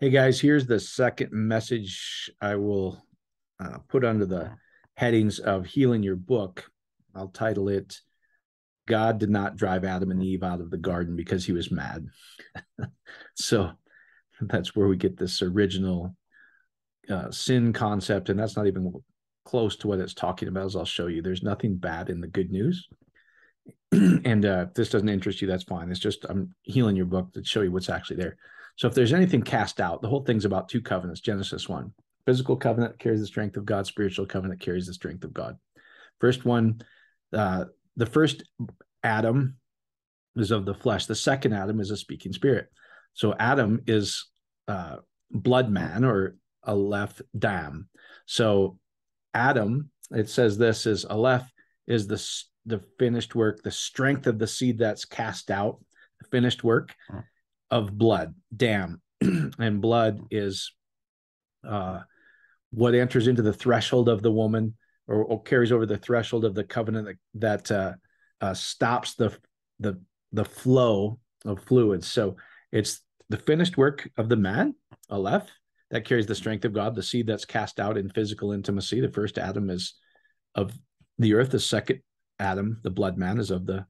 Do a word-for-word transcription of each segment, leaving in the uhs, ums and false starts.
Hey guys, here's the second message I will uh, put under the headings of Healing Your Book. I'll title it, God Did Not Drive Adam and Eve Out of the Garden Because He Was Mad. So that's where we get this original uh, sin concept, and that's not even close to what it's talking about, as I'll show you. There's nothing bad in the good news. And uh, if this doesn't interest you, that's fine. It's just I'm healing your book to show you what's actually there. So if there's anything cast out, the whole thing's about two covenants, Genesis one. Physical covenant carries the strength of God. Spiritual covenant carries the strength of God. First one, uh, the first Adam is of the flesh. The second Adam is a speaking spirit. So Adam is uh, blood man or Aleph Dam. So Adam, it says this is Aleph is the, the finished work, the strength of the seed that's cast out, the finished work. Mm-hmm. Of blood, dam, and blood is uh, what enters into the threshold of the woman, or, or carries over the threshold of the covenant that, that uh, uh, stops the the the flow of fluids. So it's the finished work of the man, Aleph, that carries the strength of God. The seed that's cast out in physical intimacy. The first Adam is of the earth. The second Adam, the blood man, is of the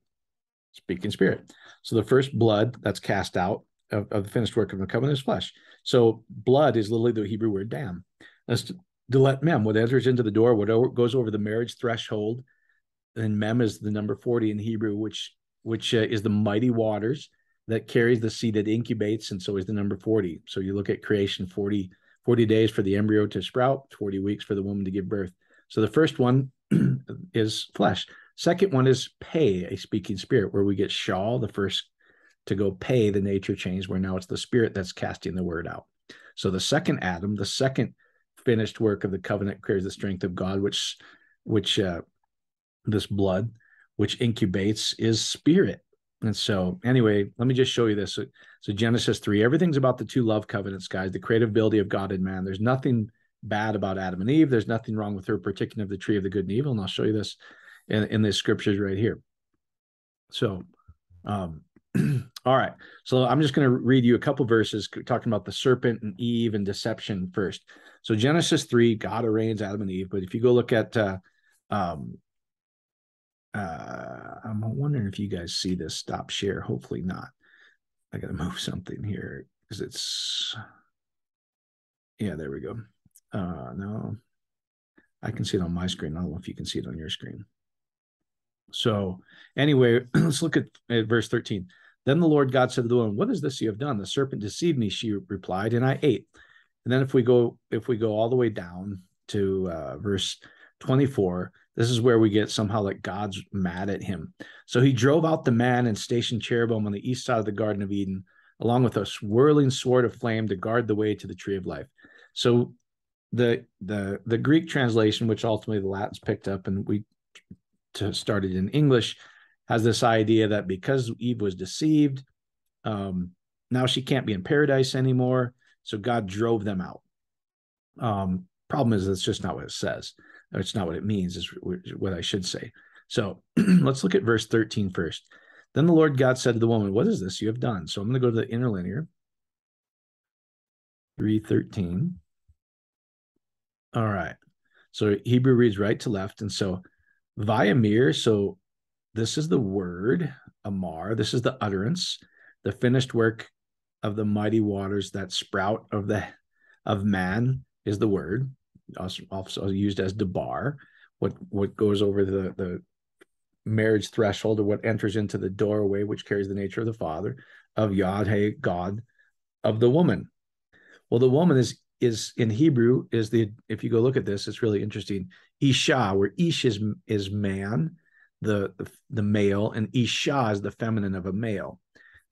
speaking spirit. So the first blood that's cast out Of, of the finished work of the covenant is flesh. So blood is literally the Hebrew word dam. That's to, to let mem, what enters into the door, what goes over the marriage threshold, and mem is the number forty in Hebrew, which which uh, is the mighty waters that carries the seed that incubates, and so is the number forty. So you look at creation, forty, forty days for the embryo to sprout, forty weeks for the woman to give birth. So the first one is flesh. Second one is pay, a speaking spirit, where we get shaw, the first to go pay, the nature change, where now it's the spirit that's casting the word out. So the second Adam, the second finished work of the covenant carries the strength of God, which, which uh, this blood, which incubates is spirit. And so anyway, let me just show you this. So, so Genesis three, everything's about the two love covenants, guys, the creative ability of God and man. There's nothing bad about Adam and Eve. There's nothing wrong with her partaking of the tree of the good and evil. And I'll show you this in, in the scriptures right here. So, um, all right, so I'm just going to read you a couple verses talking about the serpent and Eve and deception first. So Genesis three, God arraigns Adam and Eve. But if you go look at, uh, um, uh, I'm wondering if you guys see this. Stop share. Hopefully not. I got to move something here because it's, yeah, there we go. Uh, no, I can see it on my screen. I don't know if you can see it on your screen. So anyway, let's look at, at verse thirteen. Then the Lord God said to the woman, "What is this you have done? The serpent deceived me," she replied, "and I ate." And then if we go if we go all the way down to uh, verse twenty-four, this is where we get somehow that God's mad at him. So he drove out the man and stationed cherubim on the east side of the Garden of Eden, along with a swirling sword of flame to guard the way to the tree of life. So the the the Greek translation, which ultimately the Latins picked up and we to started in English, has this idea that because Eve was deceived, um, now she can't be in paradise anymore. So God drove them out. Um, problem is, that's just not what it says. It's not what it means, is what I should say. So let's look at verse thirteen first. Then the Lord God said to the woman, "What is this you have done?" So I'm going to go to the interlinear. three thirteen. All right. So Hebrew reads right to left. And so Vayamir, so this is the word, Amar, this is the utterance, the finished work of the mighty waters that sprout of the of man is the word, also, also used as Debar, what, what goes over the, the marriage threshold or what enters into the doorway, which carries the nature of the Father, of Yod, Hey, God, of the woman. Well, the woman is is in Hebrew is the, if you go look at this, it's really interesting. Isha, where Ish is, is man, the, the, the male, and Isha is the feminine of a male.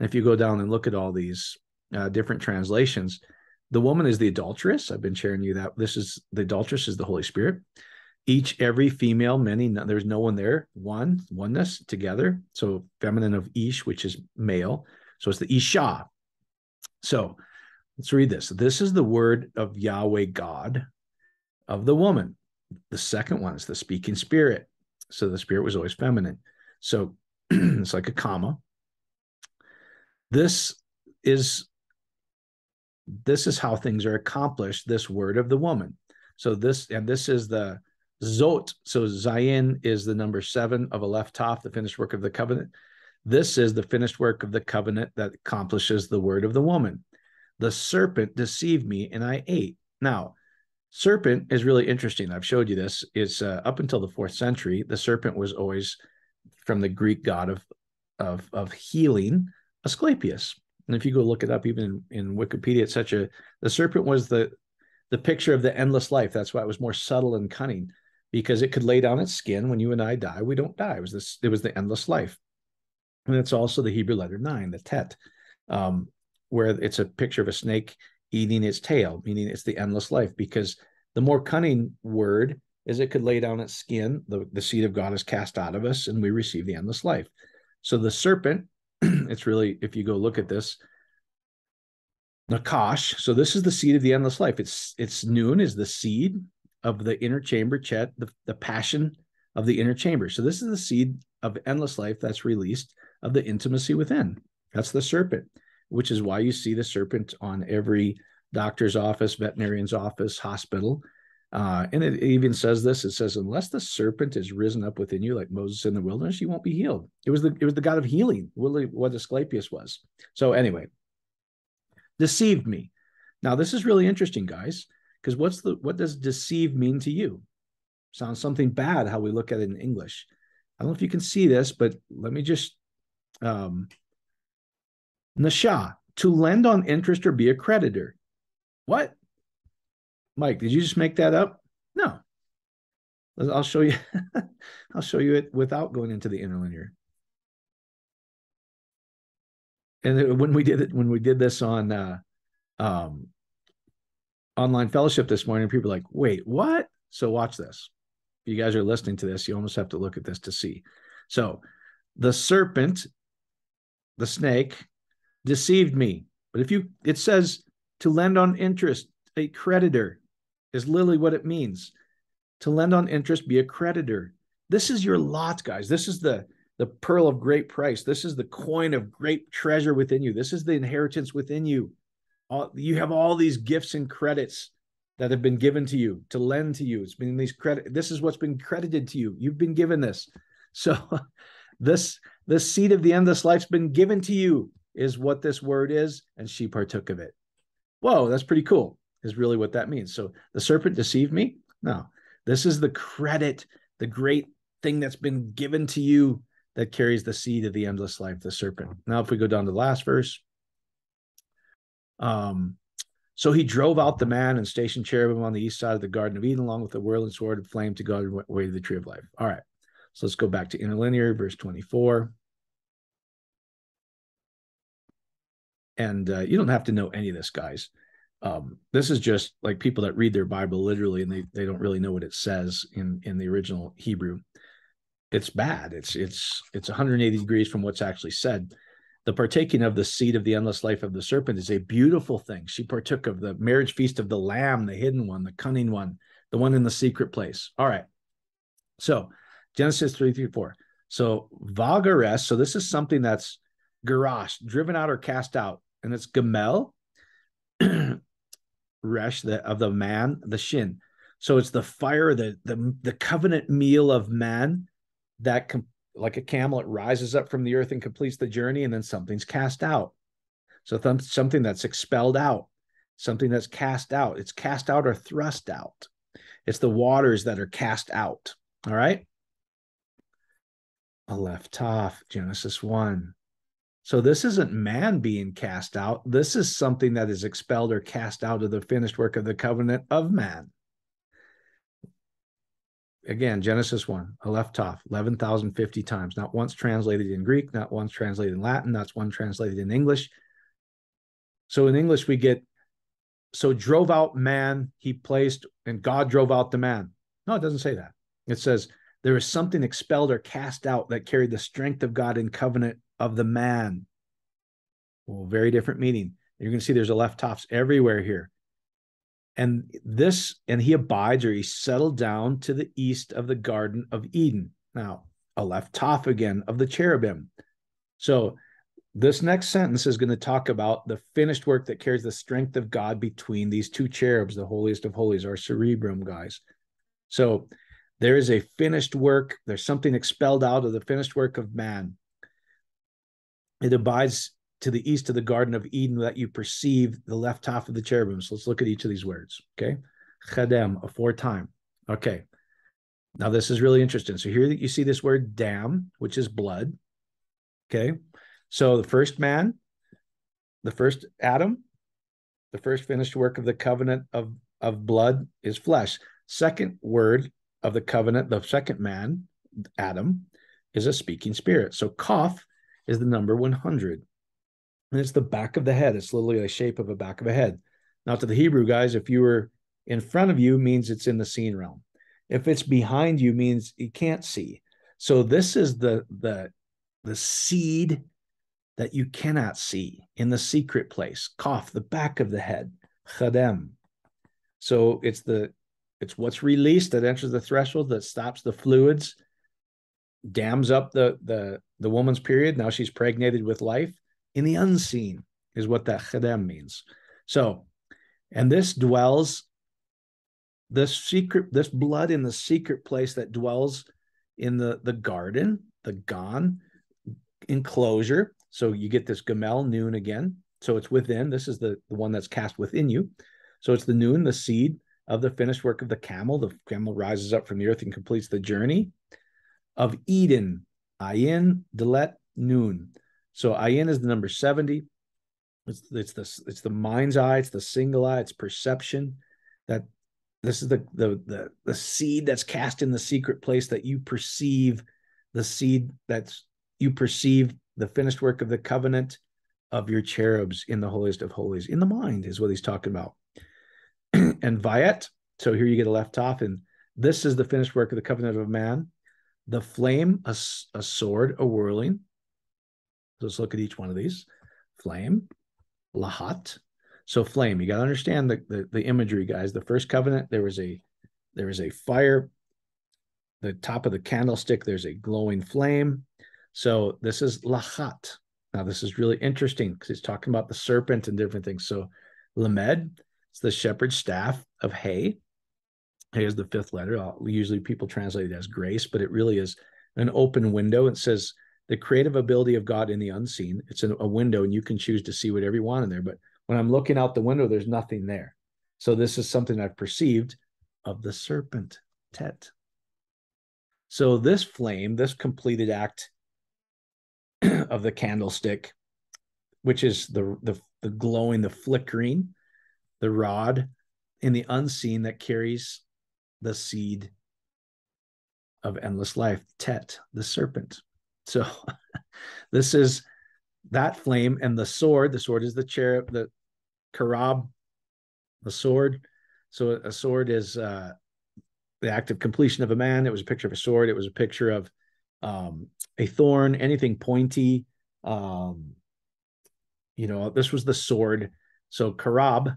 And if you go down and look at all these uh, different translations, the woman is the adulteress. I've been sharing you that. This is the adulteress is the Holy Spirit. Each, every female, many, no, there's no one there. One, oneness, together. So feminine of Ish, which is male. So it's the Isha. So let's read this. This is the word of Yahweh God of the woman. The second one is the speaking spirit. So the spirit was always feminine. So it's like a comma. This is this is how things are accomplished, this word of the woman. So this, and this is the Zot. So Zion is the number seven of Aleph Tav, the finished work of the covenant. This is the finished work of the covenant that accomplishes the word of the woman. The serpent deceived me and I ate. Now, serpent is really interesting. I've showed you this. It's uh, up until the fourth century, the serpent was always from the Greek god of, of, of healing, Asclepius. And if you go look it up, even in, in Wikipedia, it's such a, the serpent was the, the picture of the endless life. That's why it was more subtle and cunning, because it could lay down its skin. When you and I die, we don't die. It was this, it was the endless life. And it's also the Hebrew letter nine, the tet, um, where it's a picture of a snake eating its tail, meaning it's the endless life, because the more cunning word is it could lay down its skin. The, the seed of God is cast out of us and we receive the endless life. So the serpent, it's really, if you go look at this, Nakash. So this is the seed of the endless life. It's, it's noon is the seed of the inner chamber, Chet, the, the passion of the inner chamber. So this is the seed of endless life that's released of the intimacy within. That's the serpent, which is why you see the serpent on every doctor's office, veterinarian's office, hospital. Uh, and it even says this, it says, unless the serpent is risen up within you, like Moses in the wilderness, you won't be healed. It was the, it was the God of healing, what Asclepius was. So anyway, deceived me. Now, this is really interesting, guys, because what's the, what does deceive mean to you? Sounds something bad, how we look at it in English. I don't know if you can see this, but let me just, um, Nasha, to lend on interest or be a creditor. What? Mike, did you just make that up? No. I'll show you. I'll show you it without going into the interlinear. And when we did it, when we did this on uh, um, online fellowship this morning, people were like, wait, what? So watch this. If you guys are listening to this, you almost have to look at this to see. So the serpent, the snake, deceived me. But if you, it says to lend on interest, a creditor is literally what it means. To lend on interest, be a creditor. This is your lot, guys. This is the, the pearl of great price. This is the coin of great treasure within you. This is the inheritance within you. All, you have all these gifts and credits that have been given to you, to lend to you. It's been these credit. This is what's been credited to you. You've been given this. So this, this seed of the endless life's been given to you, is what this word is, and she partook of it. Whoa, that's pretty cool, is really what that means. So the serpent deceived me? No. This is the credit, the great thing that's been given to you that carries the seed of the endless life, the serpent. Now, if we go down to the last verse. Um, so he drove out the man and stationed cherubim on the east side of the Garden of Eden, along with the whirling sword of flame to go and went away to the tree of life. All right. So let's go back to interlinear, verse twenty-four. And uh, you don't have to know any of this, guys. Um, this is just like people that read their Bible literally, and they, they don't really know what it says in, in the original Hebrew. It's bad. It's, it's, it's one hundred eighty degrees from what's actually said. The partaking of the seed of the endless life of the serpent is a beautiful thing. She partook of the marriage feast of the Lamb, the hidden one, the cunning one, the one in the secret place. All right. So Genesis three through four. So Vagares, so this is something that's Garash, driven out or cast out. And it's Gamel, Resh, the, of the man, the Shin. So it's the fire, the the, the covenant meal of man that, like a camel, it rises up from the earth and completes the journey, and then something's cast out. So th something that's expelled out, something that's cast out. It's cast out or thrust out. It's the waters that are cast out. All right? Aleph Tav, Genesis one. So this isn't man being cast out. This is something that is expelled or cast out of the finished work of the covenant of man. Again, Genesis one, Aleph Tav, eleven thousand fifty times. Not once translated in Greek, not once translated in Latin, not once translated in English. So in English we get, so drove out man, he placed, and God drove out the man. No, it doesn't say that. It says there is something expelled or cast out that carried the strength of God in covenant of the man. Well, very different meaning. You're going to see there's Aleph Tavs everywhere here. And this, and he abides, or he settled down to the east of the Garden of Eden. Now, Aleph Tav again, of the cherubim. So This next sentence is going to talk about the finished work that carries the strength of God between these two cherubs, the holiest of holies, our cerebrum guys. So there is a finished work. There's something expelled out of the finished work of man. It abides to the east of the Garden of Eden that you perceive the left half of the cherubim. So let's look at each of these words, okay? Chadem, aforetime. Okay. Now this is really interesting. So here you see this word dam, which is blood, okay? So the first man, the first Adam, the first finished work of the covenant of, of blood is flesh. Second word of the covenant, the second man, Adam, is a speaking spirit. So Kaf is the number one hundred. And it's the back of the head. It's literally the shape of a back of a head. Now to the Hebrew guys, if you were in front of you, means it's in the seen realm. If it's behind you, means you can't see. So this is the, the, the seed that you cannot see in the secret place. Kaf, the back of the head, chadem. So it's the it's what's released that enters the threshold that stops the fluids, dams up the the the woman's period. Now she's pregnated with life in the unseen is what that chadem means. So, and this dwells, this secret, this blood in the secret place that dwells in the the garden, the gan enclosure. So you get this gamel, noon again. So it's within. This is the, the one that's cast within you. So it's the noon, the seed of the finished work of the camel. The camel rises up from the earth and completes the journey of Eden. Ayin, Delet, noon. So Ayin is the number seventy. It's, it's, the, it's the mind's eye. It's the single eye. It's perception. That this is the, the, the, the seed that's cast in the secret place that you perceive, the seed that's you perceive the finished work of the covenant of your cherubs in the holiest of holies, in the mind is what he's talking about. And Vayet, so here you get a left off, and this is the finished work of the covenant of man. The flame, a, a sword, a whirling. Let's look at each one of these. Flame, lahat. So flame, you got to understand the, the, the imagery, guys. The first covenant, there was a, there was a fire. The top of the candlestick, there's a glowing flame. So this is lachat. Now, this is really interesting because he's talking about the serpent and different things. So lamed, it's the shepherd's staff of hay. Hay is the fifth letter. I'll, usually people translate it as grace, but it really is an open window. It says the creative ability of God in the unseen. It's an, a window, and you can choose to see whatever you want in there. But when I'm looking out the window, there's nothing there. So this is something I've perceived of the serpent, Tet. So this flame, this completed act of the candlestick, which is the, the the glowing, the flickering, the rod in the unseen that carries the seed of endless life, Tet, the serpent. So this is that flame and the sword. The sword is the cherub, the karab, the sword. So a sword is uh, the act of completion of a man. It was a picture of a sword. It was a picture of um a thorn, anything pointy. Um you know, this was the sword. So karab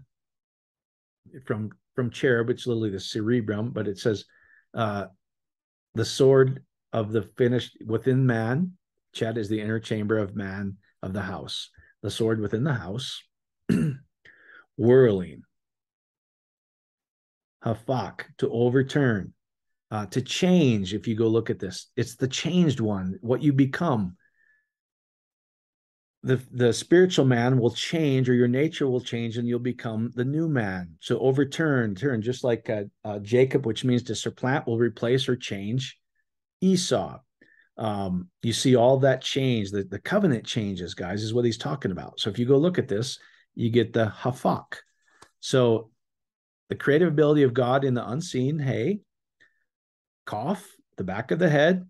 from from cherub, it's literally the cerebrum, but it says uh the sword of the finished within man. Chet is the inner chamber of man, of the house, the sword within the house. Whirling, hafak, to overturn. Uh, to change, if you go look at this, it's the changed one, what you become. The, the spiritual man will change, or your nature will change, and you'll become the new man. So overturn, turn, just like uh, uh, Jacob, which means to supplant, will replace or change Esau. Um, you see all that change, the, the covenant changes, guys, is what he's talking about. So if you go look at this, you get the hafak. So the creative ability of God in the unseen, hey, Kaf, the back of the head.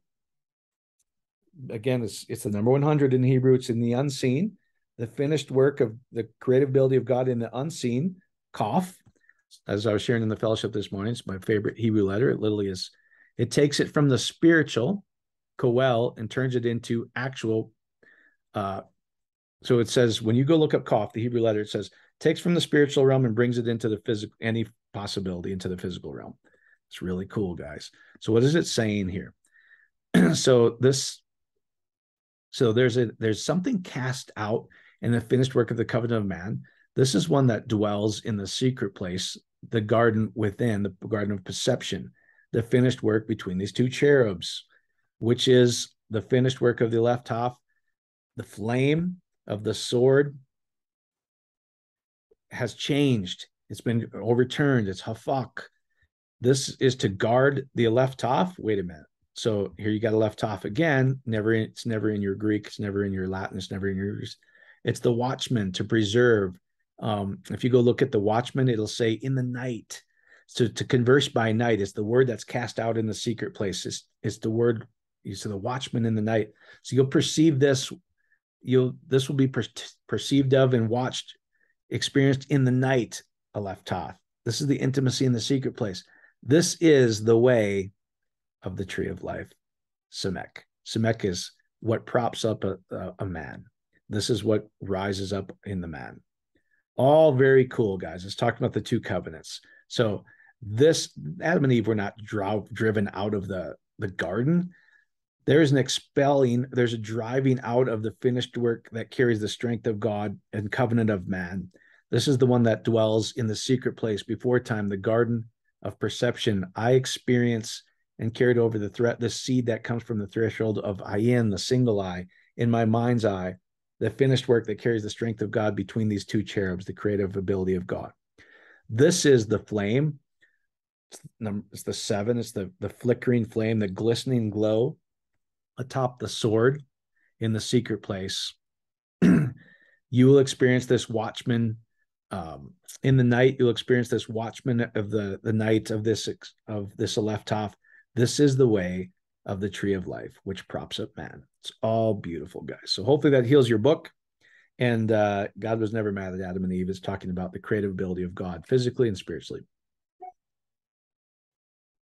Again, it's, it's the number one hundred in Hebrew. It's in the unseen. The finished work of the creative ability of God in the unseen, Kaf. As I was sharing in the fellowship this morning, it's my favorite Hebrew letter. It literally is, it takes it from the spiritual, Koel, and turns it into actual. Uh, so it says, when you go look up Kaf, the Hebrew letter, it says, takes from the spiritual realm and brings it into the physical, any possibility into the physical realm. It's really cool, guys. So what is it saying here? So this So there's a there's something cast out in the finished work of the covenant of man. This is one that dwells in the secret place, the garden within, the garden of perception, the finished work between these two cherubs, which is the finished work of the Leptoph, the flame of the sword has changed. It's been overturned. It's hafak. This is to guard the Leptoph. Wait a minute. So here you got a Leptoph again. Never, it's never in your Greek. It's never in your Latin. It's never in your. It's the watchman to preserve. Um, if you go look at the watchman, it'll say in the night. So to converse by night is the word that's cast out in the secret place. It's, it's the word. You see the watchman in the night. So you'll perceive this. You'll this will be per perceived of and watched, experienced in the night. A Leptoph. This is the intimacy in the secret place. This is the way of the tree of life. Semek. Semek is what props up a, a, a man. This is what rises up in the man. All very cool, guys. It's talking about the two covenants. So this, Adam and Eve were not dro driven out of the, the garden. There is an expelling, there's a driving out of the finished work that carries the strength of God and covenant of man. This is the one that dwells in the secret place before time, the garden of perception. I experience and carried over the threat, the seed that comes from the threshold of Ayin, the single eye, in my mind's eye, the finished work that carries the strength of God between these two cherubs, the creative ability of God. This is the flame. It's the seven. It's the, the flickering flame, the glistening glow atop the sword in the secret place. You will experience this watchman um, in the night. You'll experience this watchman of the, the night of this of this Leptoph. This is the way of the tree of life, which props up man. It's all beautiful, guys. So hopefully that heals your book. And uh, God was never mad at Adam and Eve. It's talking about the creative ability of God physically and spiritually.